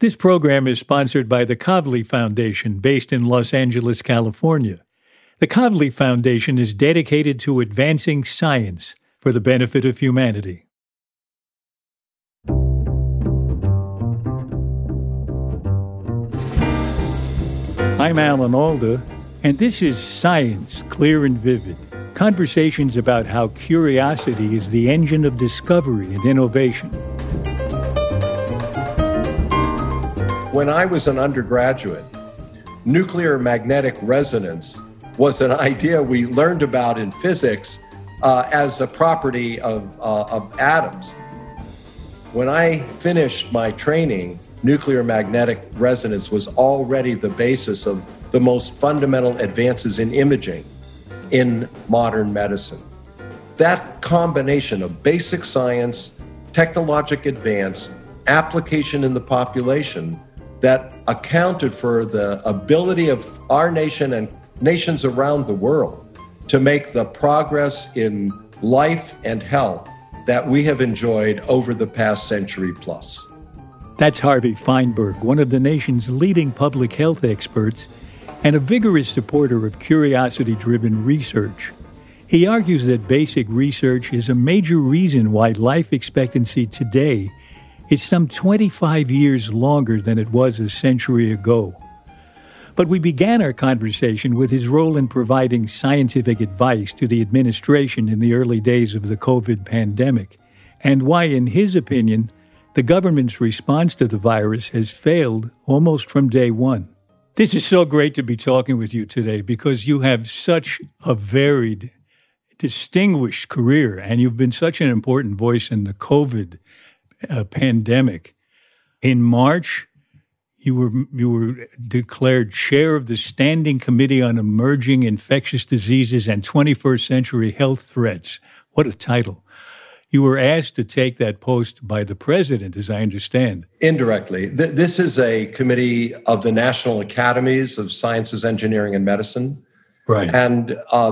This program is sponsored by the Kavli Foundation, based in Los Angeles, California. The Kavli Foundation is dedicated to advancing science for the benefit of humanity. I'm Alan Alda, and this is Science Clear and Vivid, conversations about how curiosity is the engine of discovery and innovation. When I was an undergraduate, nuclear magnetic resonance was an idea we learned about in physics as a property of atoms. When I finished my training, nuclear magnetic resonance was already the basis of the most fundamental advances in imaging in modern medicine. That combination of basic science, technologic advance, application in the population that accounted for the ability of our nation and nations around the world to make the progress in life and health that we have enjoyed over the past century plus. That's Harvey Feinberg, one of the nation's leading public health experts and a vigorous supporter of curiosity-driven research. He argues that basic research is a major reason why life expectancy today is some 25 years longer than it was a century ago. But we began our conversation with his role in providing scientific advice to the administration in the early days of the COVID pandemic, and why, in his opinion, the government's response to the virus has failed almost from day one. This is so great to be talking with you today because you have such a varied, distinguished career, and you've been such an important voice in the COVID pandemic. In March, you were declared chair of the Standing Committee on Emerging Infectious Diseases and 21st Century Health Threats. What a title. You were asked to take that post by the president, as I understand. Indirectly. This is a committee of the National Academies of Sciences, Engineering, and Medicine. Right. And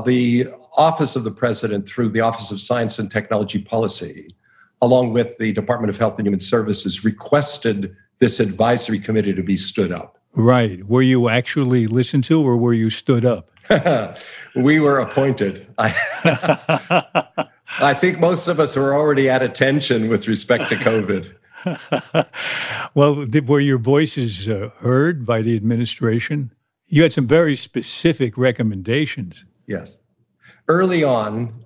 the Office of the President, through the Office of Science and Technology Policy, along with the Department of Health and Human Services, requested this advisory committee to be stood up. Right. Were you actually listened to, or were you stood up? We were appointed. I think most of us were already at attention with respect to COVID. Well, were your voices heard by the administration? You had some very specific recommendations. Yes. Early on,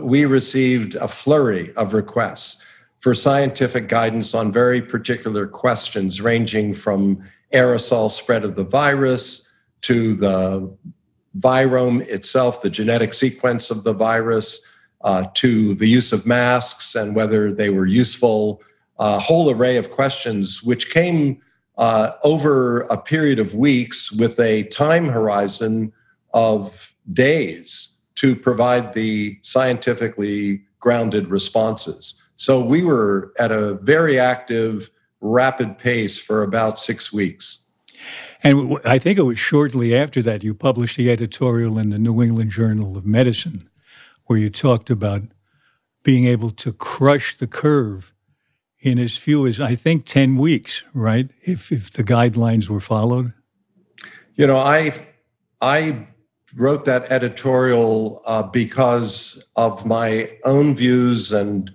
we received a flurry of requests for scientific guidance on very particular questions, ranging from aerosol spread of the virus to the virome itself, the genetic sequence of the virus, to the use of masks and whether they were useful, a whole array of questions, which came over a period of weeks with a time horizon of days to provide the scientifically grounded responses. So we were at a very active, rapid pace for about 6 weeks. And I think it was shortly after that you published the editorial in the New England Journal of Medicine, where you talked about being able to crush the curve in as few as, I think, 10 weeks, right, if the guidelines were followed? You know, I wrote that editorial because of my own views and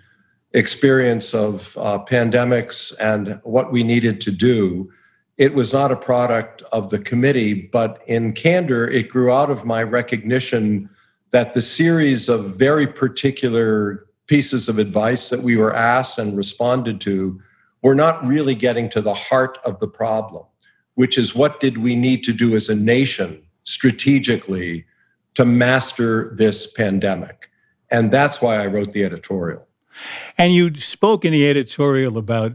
experience of pandemics and what we needed to do. It was not a product of the committee, but in candor, it grew out of my recognition that the series of very particular pieces of advice that we were asked and responded to were not really getting to the heart of the problem, which is what did we need to do as a nation strategically to master this pandemic? And that's why I wrote the editorial. And you spoke in the editorial about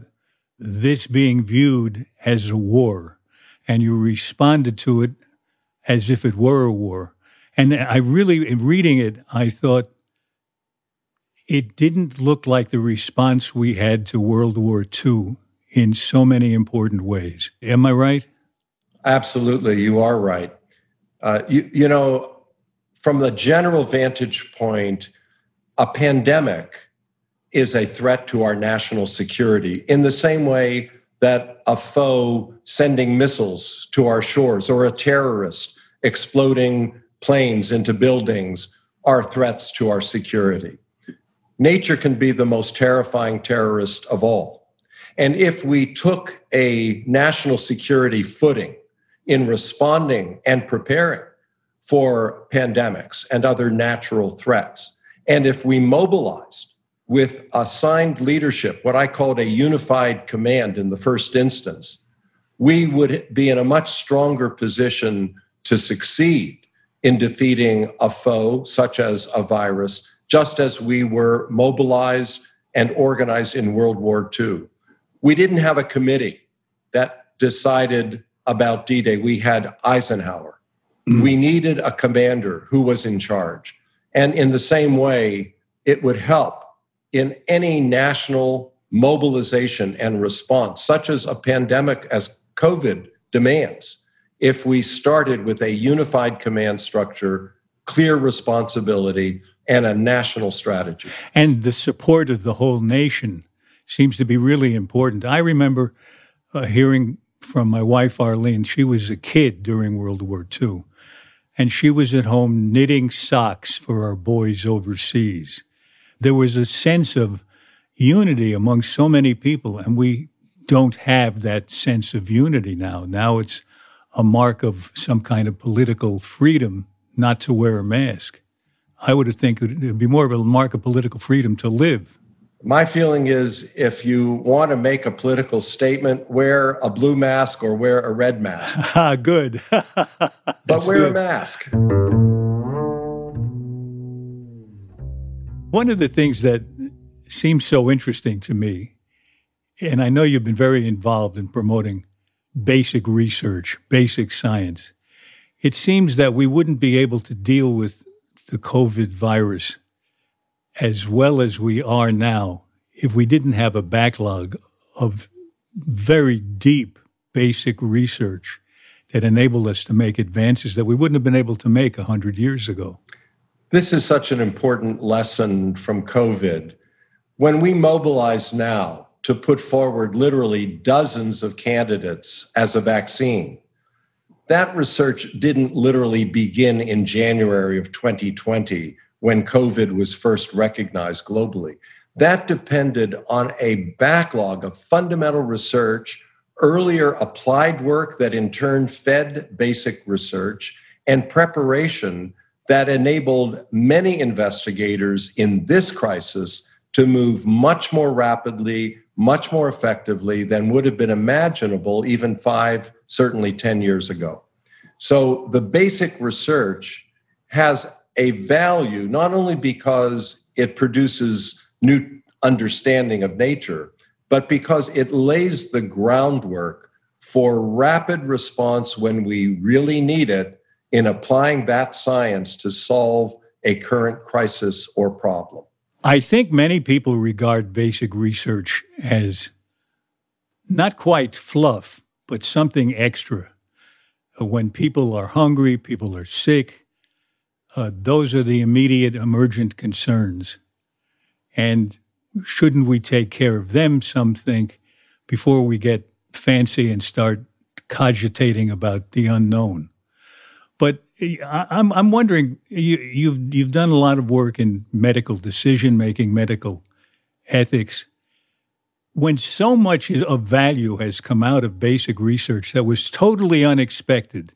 this being viewed as a war, and you responded to it as if it were a war. And I really, in reading it, I thought it didn't look like the response we had to World War II in so many important ways. Am I right? Absolutely, you are right. You know, from the general vantage point, a pandemic is a threat to our national security in the same way that a foe sending missiles to our shores or a terrorist exploding planes into buildings are threats to our security. Nature can be the most terrifying terrorist of all. And if we took a national security footing in responding and preparing for pandemics and other natural threats, and if we mobilized with assigned leadership, what I called a unified command in the first instance, we would be in a much stronger position to succeed in defeating a foe, such as a virus, just as we were mobilized and organized in World War II. We didn't have a committee that decided about D-Day. We had Eisenhower. Mm-hmm. We needed a commander who was in charge. And in the same way, it would help in any national mobilization and response, such as a pandemic as COVID demands, if we started with a unified command structure, clear responsibility, and a national strategy. And the support of the whole nation seems to be really important. I remember hearing from my wife, Arlene. She was a kid during World War II, and she was at home knitting socks for our boys overseas. There was a sense of unity among so many people, and we don't have that sense of unity now. Now it's a mark of some kind of political freedom not to wear a mask. I would think it would be more of a mark of political freedom to live. My feeling is if you want to make a political statement, wear a blue mask or wear a red mask. Ah, good. But wear a mask. One of the things that seems so interesting to me, and I know you've been very involved in promoting basic research, basic science, it seems that we wouldn't be able to deal with the COVID virus as well as we are now if we didn't have a backlog of very deep basic research that enabled us to make advances that we wouldn't have been able to make 100 years ago. This is such an important lesson from COVID. When we mobilize now to put forward literally dozens of candidates as a vaccine, that research didn't literally begin in January of 2020 when COVID was first recognized globally. That depended on a backlog of fundamental research, earlier applied work that in turn fed basic research, and preparation that enabled many investigators in this crisis to move much more rapidly, much more effectively than would have been imaginable even 5, certainly 10 years ago. So the basic research has a value, not only because it produces new understanding of nature, but because it lays the groundwork for rapid response when we really need it, in applying that science to solve a current crisis or problem. I think many people regard basic research as not quite fluff, but something extra. When people are hungry, people are sick, those are the immediate emergent concerns. And shouldn't we take care of them, some think, before we get fancy and start cogitating about the unknown? But I'm wondering, you've done a lot of work in medical decision-making, medical ethics. When so much of value has come out of basic research that was totally unexpected,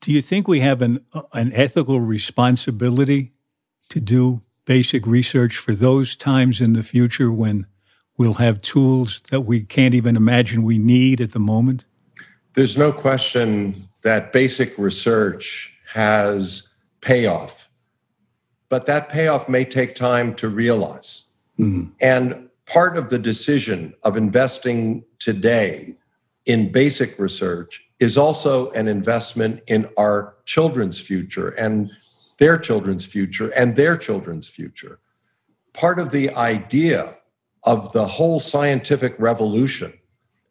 do you think we have an ethical responsibility to do basic research for those times in the future when we'll have tools that we can't even imagine we need at the moment? There's no question that basic research has payoff, but that payoff may take time to realize. Mm-hmm. And part of the decision of investing today in basic research is also an investment in our children's future and their children's future and their children's future. Part of the idea of the whole scientific revolution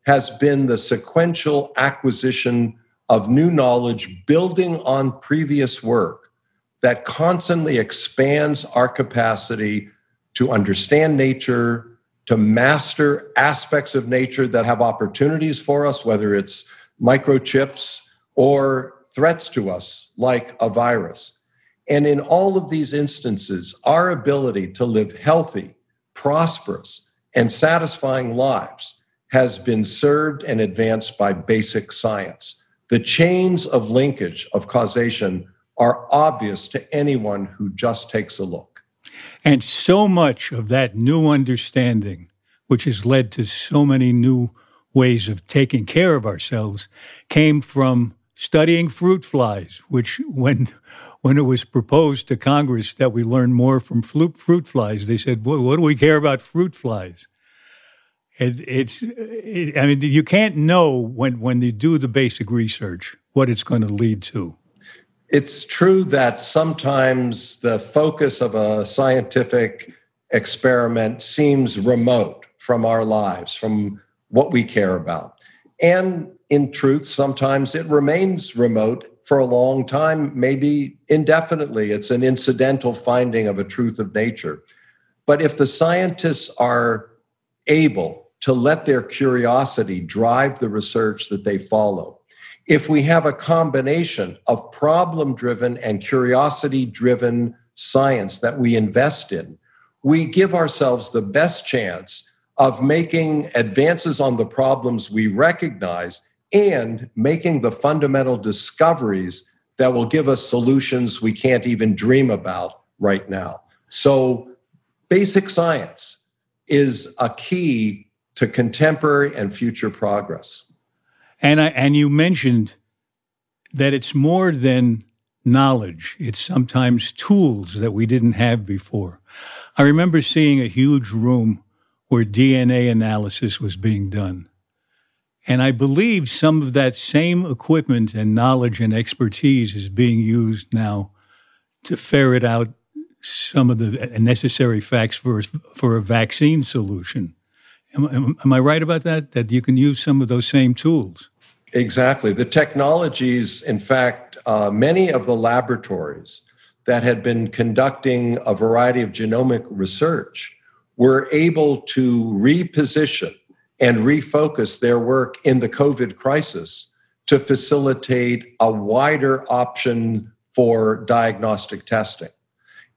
has been the sequential acquisition of new knowledge building on previous work that constantly expands our capacity to understand nature, to master aspects of nature that have opportunities for us, whether it's microchips or threats to us like a virus. And in all of these instances, our ability to live healthy, prosperous, and satisfying lives has been served and advanced by basic science. The chains of linkage, of causation, are obvious to anyone who just takes a look. And so much of that new understanding, which has led to so many new ways of taking care of ourselves, came from studying fruit flies, which when it was proposed to Congress that we learn more from fruit flies, they said, what do we care about fruit flies? I mean, you can't know when you do the basic research what it's going to lead to. It's true that sometimes the focus of a scientific experiment seems remote from our lives, from what we care about. And in truth, sometimes it remains remote for a long time, maybe indefinitely. It's an incidental finding of a truth of nature. But if the scientists are able to let their curiosity drive the research that they follow, if we have a combination of problem-driven and curiosity-driven science that we invest in, we give ourselves the best chance of making advances on the problems we recognize and making the fundamental discoveries that will give us solutions we can't even dream about right now. So basic science is a key to contemporary and future progress. And you mentioned that it's more than knowledge. It's sometimes tools that we didn't have before. I remember seeing a huge room where DNA analysis was being done. And I believe some of that same equipment and knowledge and expertise is being used now to ferret out some of the necessary facts for a vaccine solution. Am I right about that, that you can use some of those same tools? Exactly. The technologies, in fact, many of the laboratories that had been conducting a variety of genomic research were able to reposition and refocus their work in the COVID crisis to facilitate a wider option for diagnostic testing.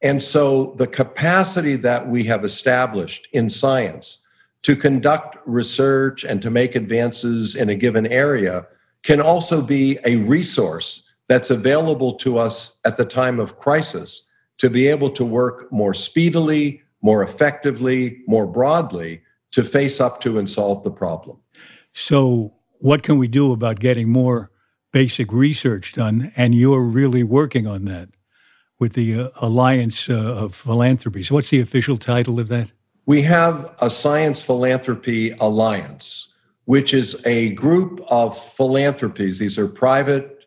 And so the capacity that we have established in science to conduct research and to make advances in a given area can also be a resource that's available to us at the time of crisis to be able to work more speedily, more effectively, more broadly to face up to and solve the problem. So what can we do about getting more basic research done? And you're really working on that with the Alliance of Philanthropies. What's the official title of that? We have a Science Philanthropy Alliance, which is a group of philanthropies. These are private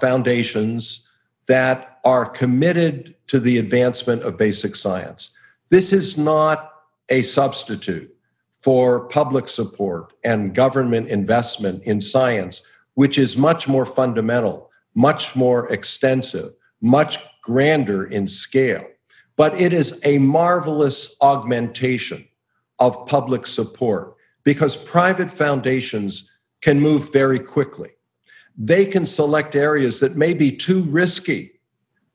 foundations that are committed to the advancement of basic science. This is not a substitute for public support and government investment in science, which is much more fundamental, much more extensive, much grander in scale. But it is a marvelous augmentation of public support because private foundations can move very quickly. They can select areas that may be too risky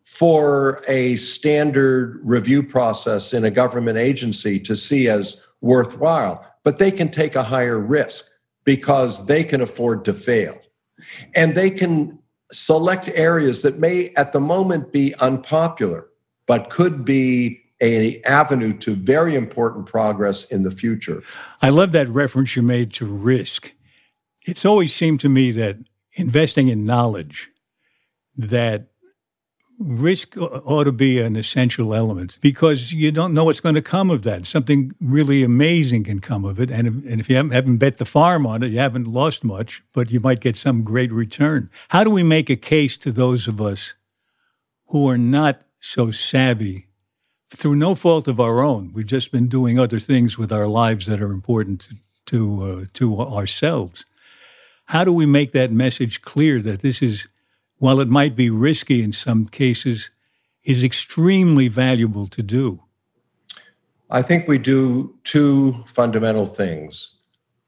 for a standard review process in a government agency to see as worthwhile, but they can take a higher risk because they can afford to fail. And they can select areas that may at the moment be unpopular, but could be an avenue to very important progress in the future. I love that reference you made to risk. It's always seemed to me that investing in knowledge, that risk ought to be an essential element because you don't know what's going to come of that. Something really amazing can come of it. And if you haven't bet the farm on it, you haven't lost much, but you might get some great return. How do we make a case to those of us who are not so savvy, through no fault of our own? We've just been doing other things with our lives that are important to ourselves. How do we make that message clear that this is, while it might be risky in some cases, is extremely valuable to do? I think we do two fundamental things.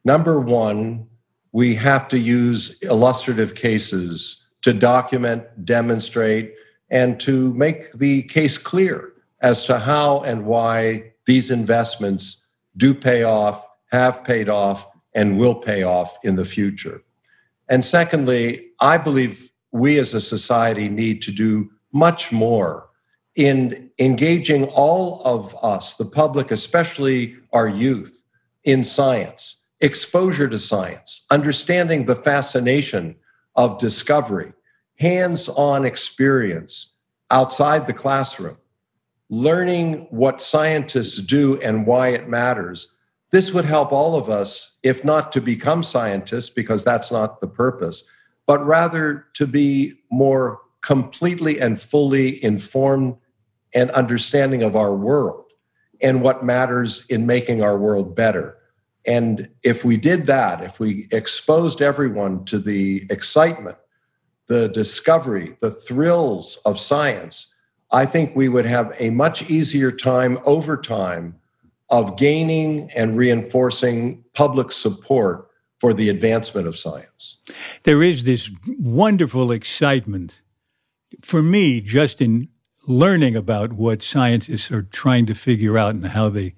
Number one, we have to use illustrative cases to document, demonstrate, and to make the case clear as to how and why these investments do pay off, have paid off, and will pay off in the future. And secondly, I believe we as a society need to do much more in engaging all of us, the public, especially our youth, in science, exposure to science, understanding the fascination of discovery, hands-on experience outside the classroom, learning what scientists do and why it matters. This would help all of us, if not to become scientists, because that's not the purpose, but rather to be more completely and fully informed and understanding of our world and what matters in making our world better. And if we did that, if we exposed everyone to the excitement, the discovery, the thrills of science, I think we would have a much easier time over time of gaining and reinforcing public support for the advancement of science. There is this wonderful excitement, for me, just in learning about what scientists are trying to figure out and how they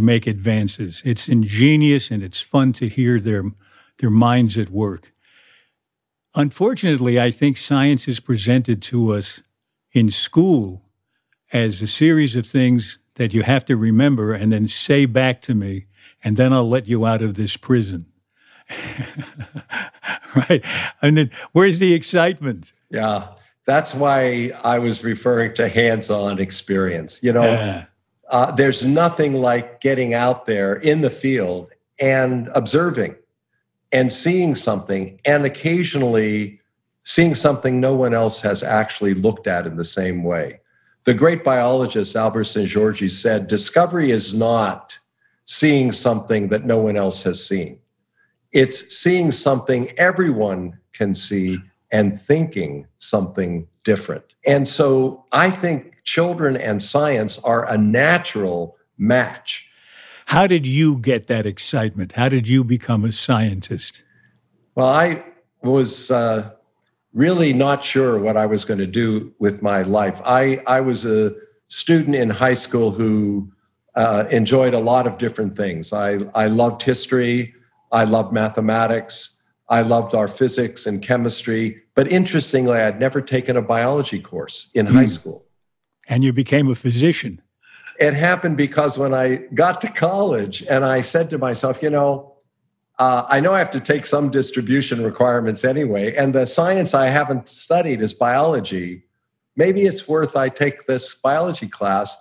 make advances. It's ingenious and it's fun to hear their minds at work. Unfortunately, I think science is presented to us in school as a series of things that you have to remember and then say back to me, and then I'll let you out of this prison. Right? And then where's the excitement? Yeah, that's why I was referring to hands-on experience. You know, there's nothing like getting out there in the field and observing and seeing something, and occasionally seeing something no one else has actually looked at in the same way. The great biologist Albert Sanjorji said, discovery is not seeing something that no one else has seen. It's seeing something everyone can see and thinking something different. And so I think children and science are a natural match. How did you get that excitement? How did you become a scientist? Well, I was really not sure what I was going to do with my life. I was a student in high school who enjoyed a lot of different things. I loved history. I loved mathematics. I loved our physics and chemistry. But interestingly, I'd never taken a biology course in high school. And you became a physician. It happened because when I got to college and I said to myself, you know, I know I have to take some distribution requirements anyway, and the science I haven't studied is biology. Maybe it's worth I take this biology class.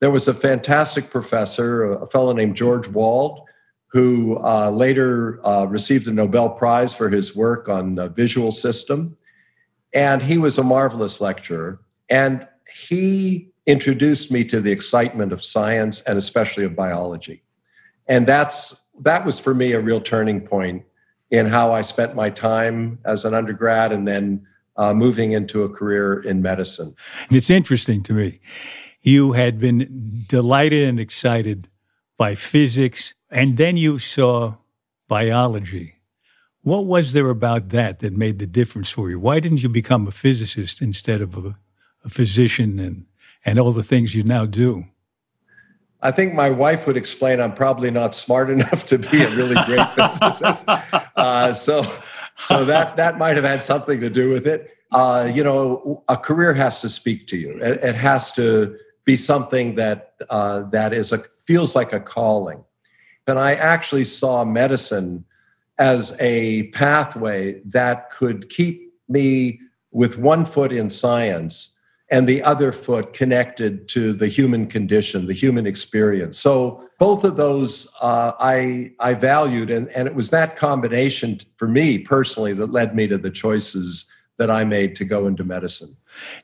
There was a fantastic professor, a fellow named George Wald, who later received a Nobel Prize for his work on the visual system. And he was a marvelous lecturer. And he introduced me to the excitement of science and especially of biology. And that was for me a real turning point in how I spent my time as an undergrad and then moving into a career in medicine. It's interesting to me. You had been delighted and excited by physics, and then you saw biology. What was there about that that made the difference for you? Why didn't you become a physicist instead of a physician and all the things you now do? I think my wife would explain I'm probably not smart enough to be a really great physicist. So that might have had something to do with it. You know, a career has to speak to you. It has to be something that feels like a calling. And I actually saw medicine as a pathway that could keep me with one foot in science and the other foot connected to the human condition, the human experience. So both of those I valued, and it was that combination for me personally that led me to the choices that I made to go into medicine.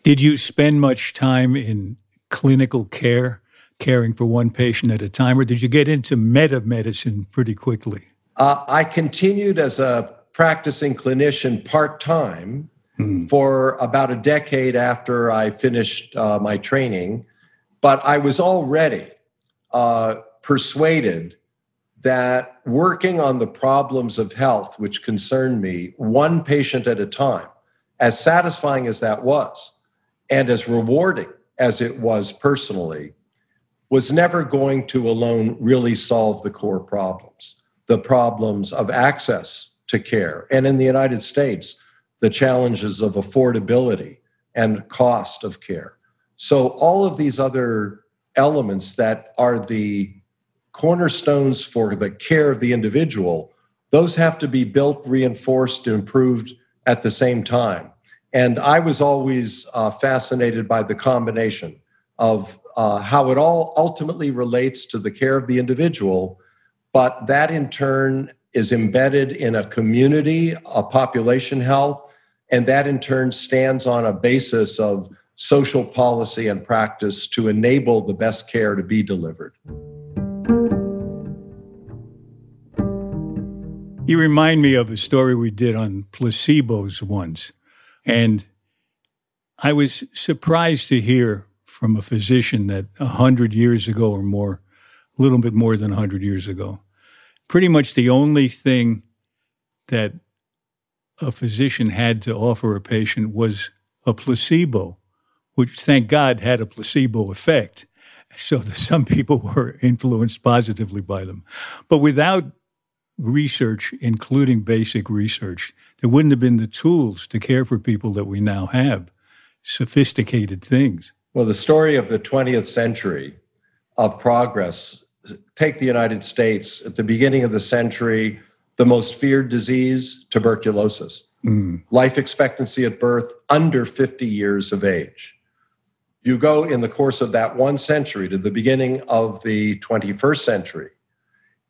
Did you spend much time in clinical care, caring for one patient at a time, or did you get into meta-medicine pretty quickly? I continued as a practicing clinician part-time, for about a decade after I finished my training, but I was already persuaded that working on the problems of health, which concern me, one patient at a time, as satisfying as that was, and as rewarding as it was personally, was never going to alone really solve the core problems, the problems of access to care. And in the United States, the challenges of affordability and cost of care. So all of these other elements that are the cornerstones for the care of the individual, those have to be built, reinforced, improved at the same time. And I was always fascinated by the combination of how it all ultimately relates to the care of the individual, but that in turn is embedded in a community, a population health, and that in turn stands on a basis of social policy and practice to enable the best care to be delivered. You remind me of a story we did on placebos once. And I was surprised to hear from a physician that 100 years ago or more, a little bit more than 100 years ago, pretty much the only thing that a physician had to offer a patient was a placebo, which, thank God, had a placebo effect. So that some people were influenced positively by them. But without research, including basic research, there wouldn't have been the tools to care for people that we now have, sophisticated things. Well, the story of the 20th century of progress, take the United States, at the beginning of the century, the most feared disease, tuberculosis. Life expectancy at birth, under 50 years of age. You go in the course of that one century to the beginning of the 21st century,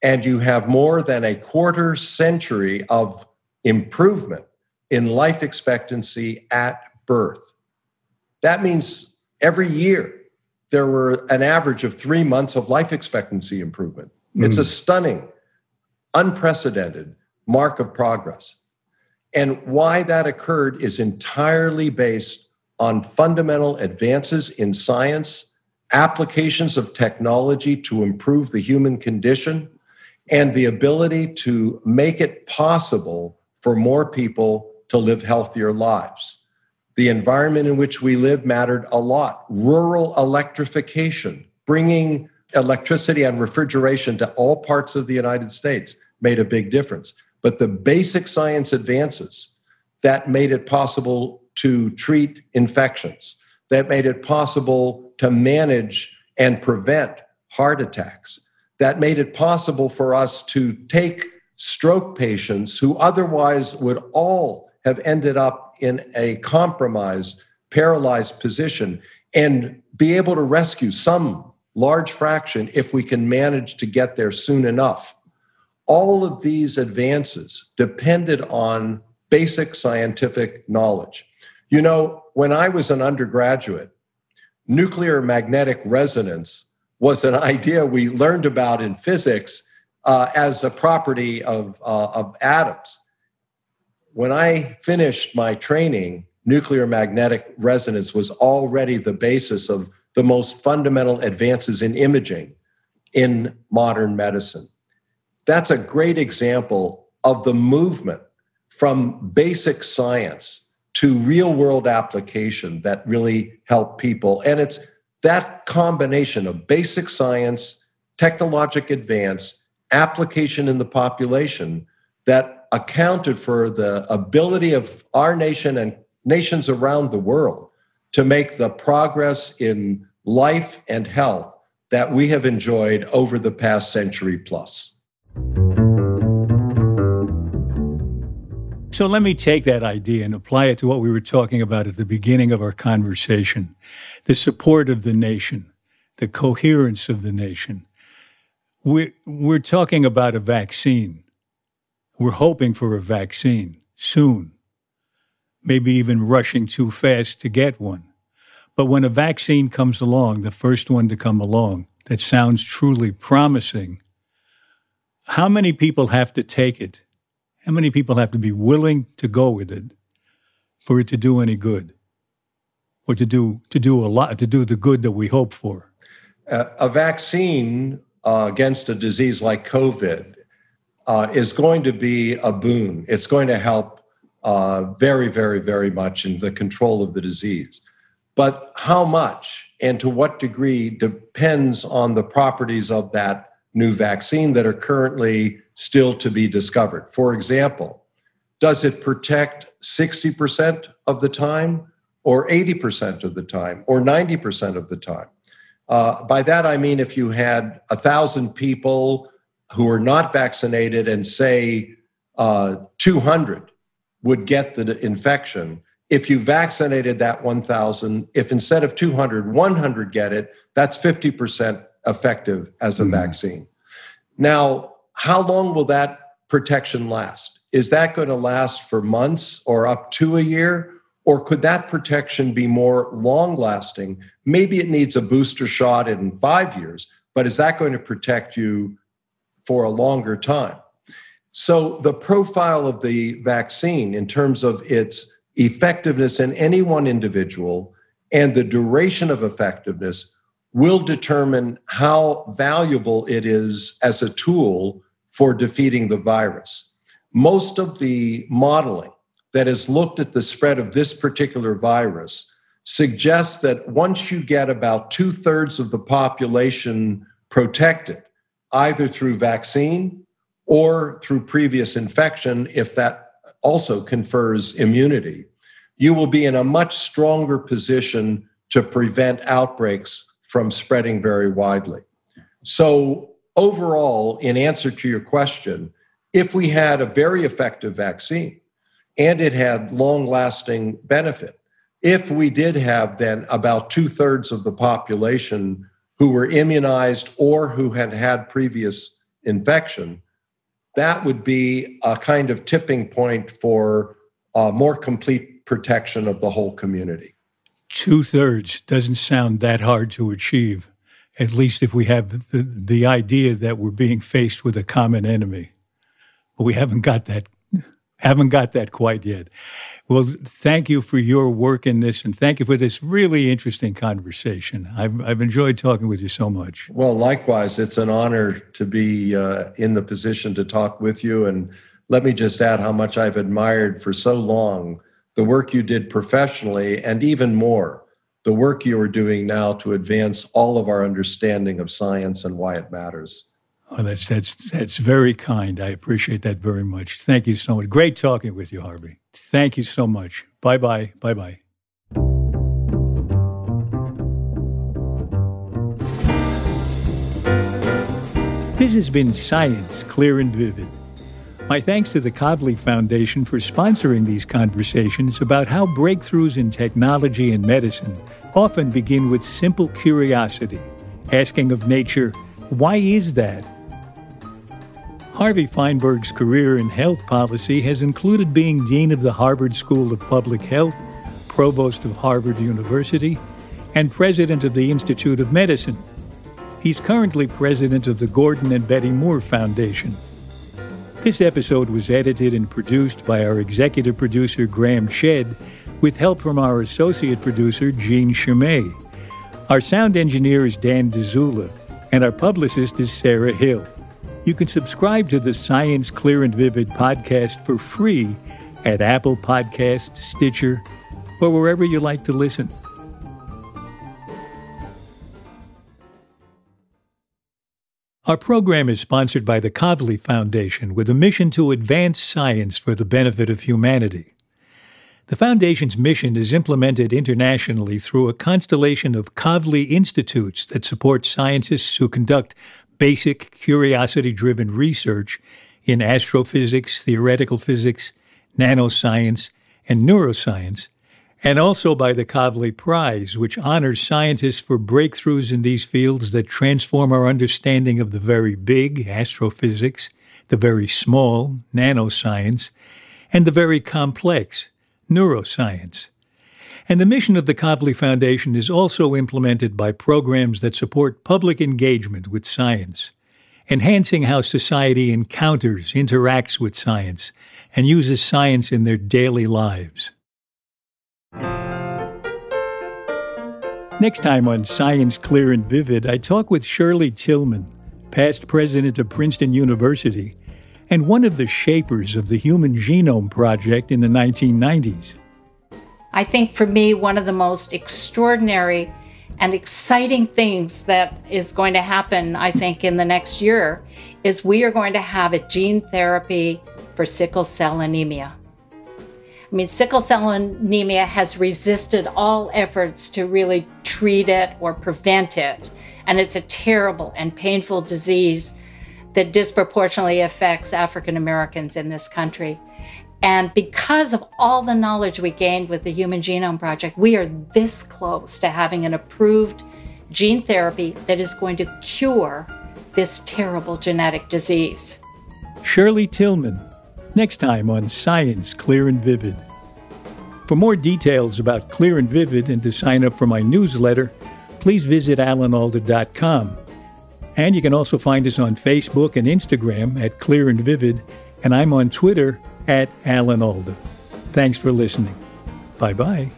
and you have more than a quarter century of improvement in life expectancy at birth. That means every year there were an average of 3 months of life expectancy improvement. It's a stunning, unprecedented mark of progress. And why that occurred is entirely based on fundamental advances in science, applications of technology to improve the human condition, and the ability to make it possible for more people to live healthier lives. The environment in which we live mattered a lot. Rural electrification, bringing electricity and refrigeration to all parts of the United States, made a big difference. But the basic science advances that made it possible to treat infections, that made it possible to manage and prevent heart attacks, that made it possible for us to take stroke patients who otherwise would all have ended up in a compromised, paralyzed position and be able to rescue some large fraction if we can manage to get there soon enough. All of these advances depended on basic scientific knowledge. You know, when I was an undergraduate, nuclear magnetic resonance was an idea we learned about in physics as a property of atoms. When I finished my training, nuclear magnetic resonance was already the basis of the most fundamental advances in imaging in modern medicine. That's a great example of the movement from basic science to real-world application that really helped people. And it's that combination of basic science, technologic advance, application in the population that accounted for the ability of our nation and nations around the world to make the progress in life and health that we have enjoyed over the past century plus. So let me take that idea and apply it to what we were talking about at the beginning of our conversation, the support of the nation, the coherence of the nation. We're talking about a vaccine. We're hoping for a vaccine soon, maybe even rushing too fast to get one. But when a vaccine comes along, the first one to come along, that sounds truly promising, how many people have to take it? How many people have to be willing to go with it for it to do any good, or to do the good that we hope for? a vaccine against a disease like COVID is going to be a boon. It's going to help very, very, very much in the control of the disease. But how much and to what degree depends on the properties of that new vaccine that are currently still to be discovered. For example, does it protect 60% of the time or 80% of the time or 90% of the time? By that, I mean, if you had 1,000 people who are not vaccinated and say 200 would get the infection, if you vaccinated that 1,000, if instead of 200, 100 get it, that's 50% effective as a vaccine. Now, how long will that protection last? Is that going to last for months or up to a year? Or could that protection be more long-lasting? Maybe it needs a booster shot in 5 years, but is that going to protect you for a longer time? So the profile of the vaccine in terms of its effectiveness in any one individual and the duration of effectiveness will determine how valuable it is as a tool for defeating the virus. Most of the modeling that has looked at the spread of this particular virus suggests that once you get about 2/3 of the population protected, either through vaccine or through previous infection, if that also confers immunity, you will be in a much stronger position to prevent outbreaks from spreading very widely. So overall, in answer to your question, if we had a very effective vaccine, and it had long-lasting benefit. If we did have then about 2/3 of the population who were immunized or who had had previous infection, that would be a kind of tipping point for more complete protection of the whole community. 2/3 doesn't sound that hard to achieve, at least if we have the idea that we're being faced with a common enemy. But we haven't got that. Haven't got that quite yet. Well, thank you for your work in this, and thank you for this really interesting conversation. I've enjoyed talking with you so much. Well, likewise, it's an honor to be in the position to talk with you. And let me just add how much I've admired for so long the work you did professionally, and even more, the work you are doing now to advance all of our understanding of science and why it matters. Oh, that's very kind. I appreciate that very much. Thank you so much. Great talking with you, Harvey. Thank you so much. Bye-bye. Bye-bye. This has been Science Clear and Vivid. My thanks to the Kavli Foundation for sponsoring these conversations about how breakthroughs in technology and medicine often begin with simple curiosity, asking of nature, why is that? Harvey Feinberg's career in health policy has included being dean of the Harvard School of Public Health, provost of Harvard University, and president of the Institute of Medicine. He's currently president of the Gordon and Betty Moore Foundation. This episode was edited and produced by our executive producer, Graham Shedd, with help from our associate producer, Jean Chimay. Our sound engineer is Dan DeZula, and our publicist is Sarah Hill. You can subscribe to the Science Clear and Vivid podcast for free at Apple Podcasts, Stitcher, or wherever you like to listen. Our program is sponsored by the Kavli Foundation with a mission to advance science for the benefit of humanity. The Foundation's mission is implemented internationally through a constellation of Kavli Institutes that support scientists who conduct basic, curiosity-driven research in astrophysics, theoretical physics, nanoscience, and neuroscience, and also by the Kavli Prize, which honors scientists for breakthroughs in these fields that transform our understanding of the very big, astrophysics, the very small, nanoscience, and the very complex, neuroscience. And the mission of the Kavli Foundation is also implemented by programs that support public engagement with science, enhancing how society encounters, interacts with science, and uses science in their daily lives. Next time on Science Clear and Vivid, I talk with Shirley Tilghman, past president of Princeton University and one of the shapers of the Human Genome Project in the 1990s. I think for me, one of the most extraordinary and exciting things that is going to happen, I think, in the next year is we are going to have a gene therapy for sickle cell anemia. I mean, sickle cell anemia has resisted all efforts to really treat it or prevent it. And it's a terrible and painful disease that disproportionately affects African Americans in this country. And because of all the knowledge we gained with the Human Genome Project, we are this close to having an approved gene therapy that is going to cure this terrible genetic disease. Shirley Tilghman, next time on Science Clear and Vivid. For more details about Clear and Vivid and to sign up for my newsletter, please visit alanalda.com. And you can also find us on Facebook and Instagram at Clear and Vivid, and I'm on Twitter at Alan Alda. Thanks for listening. Bye-bye.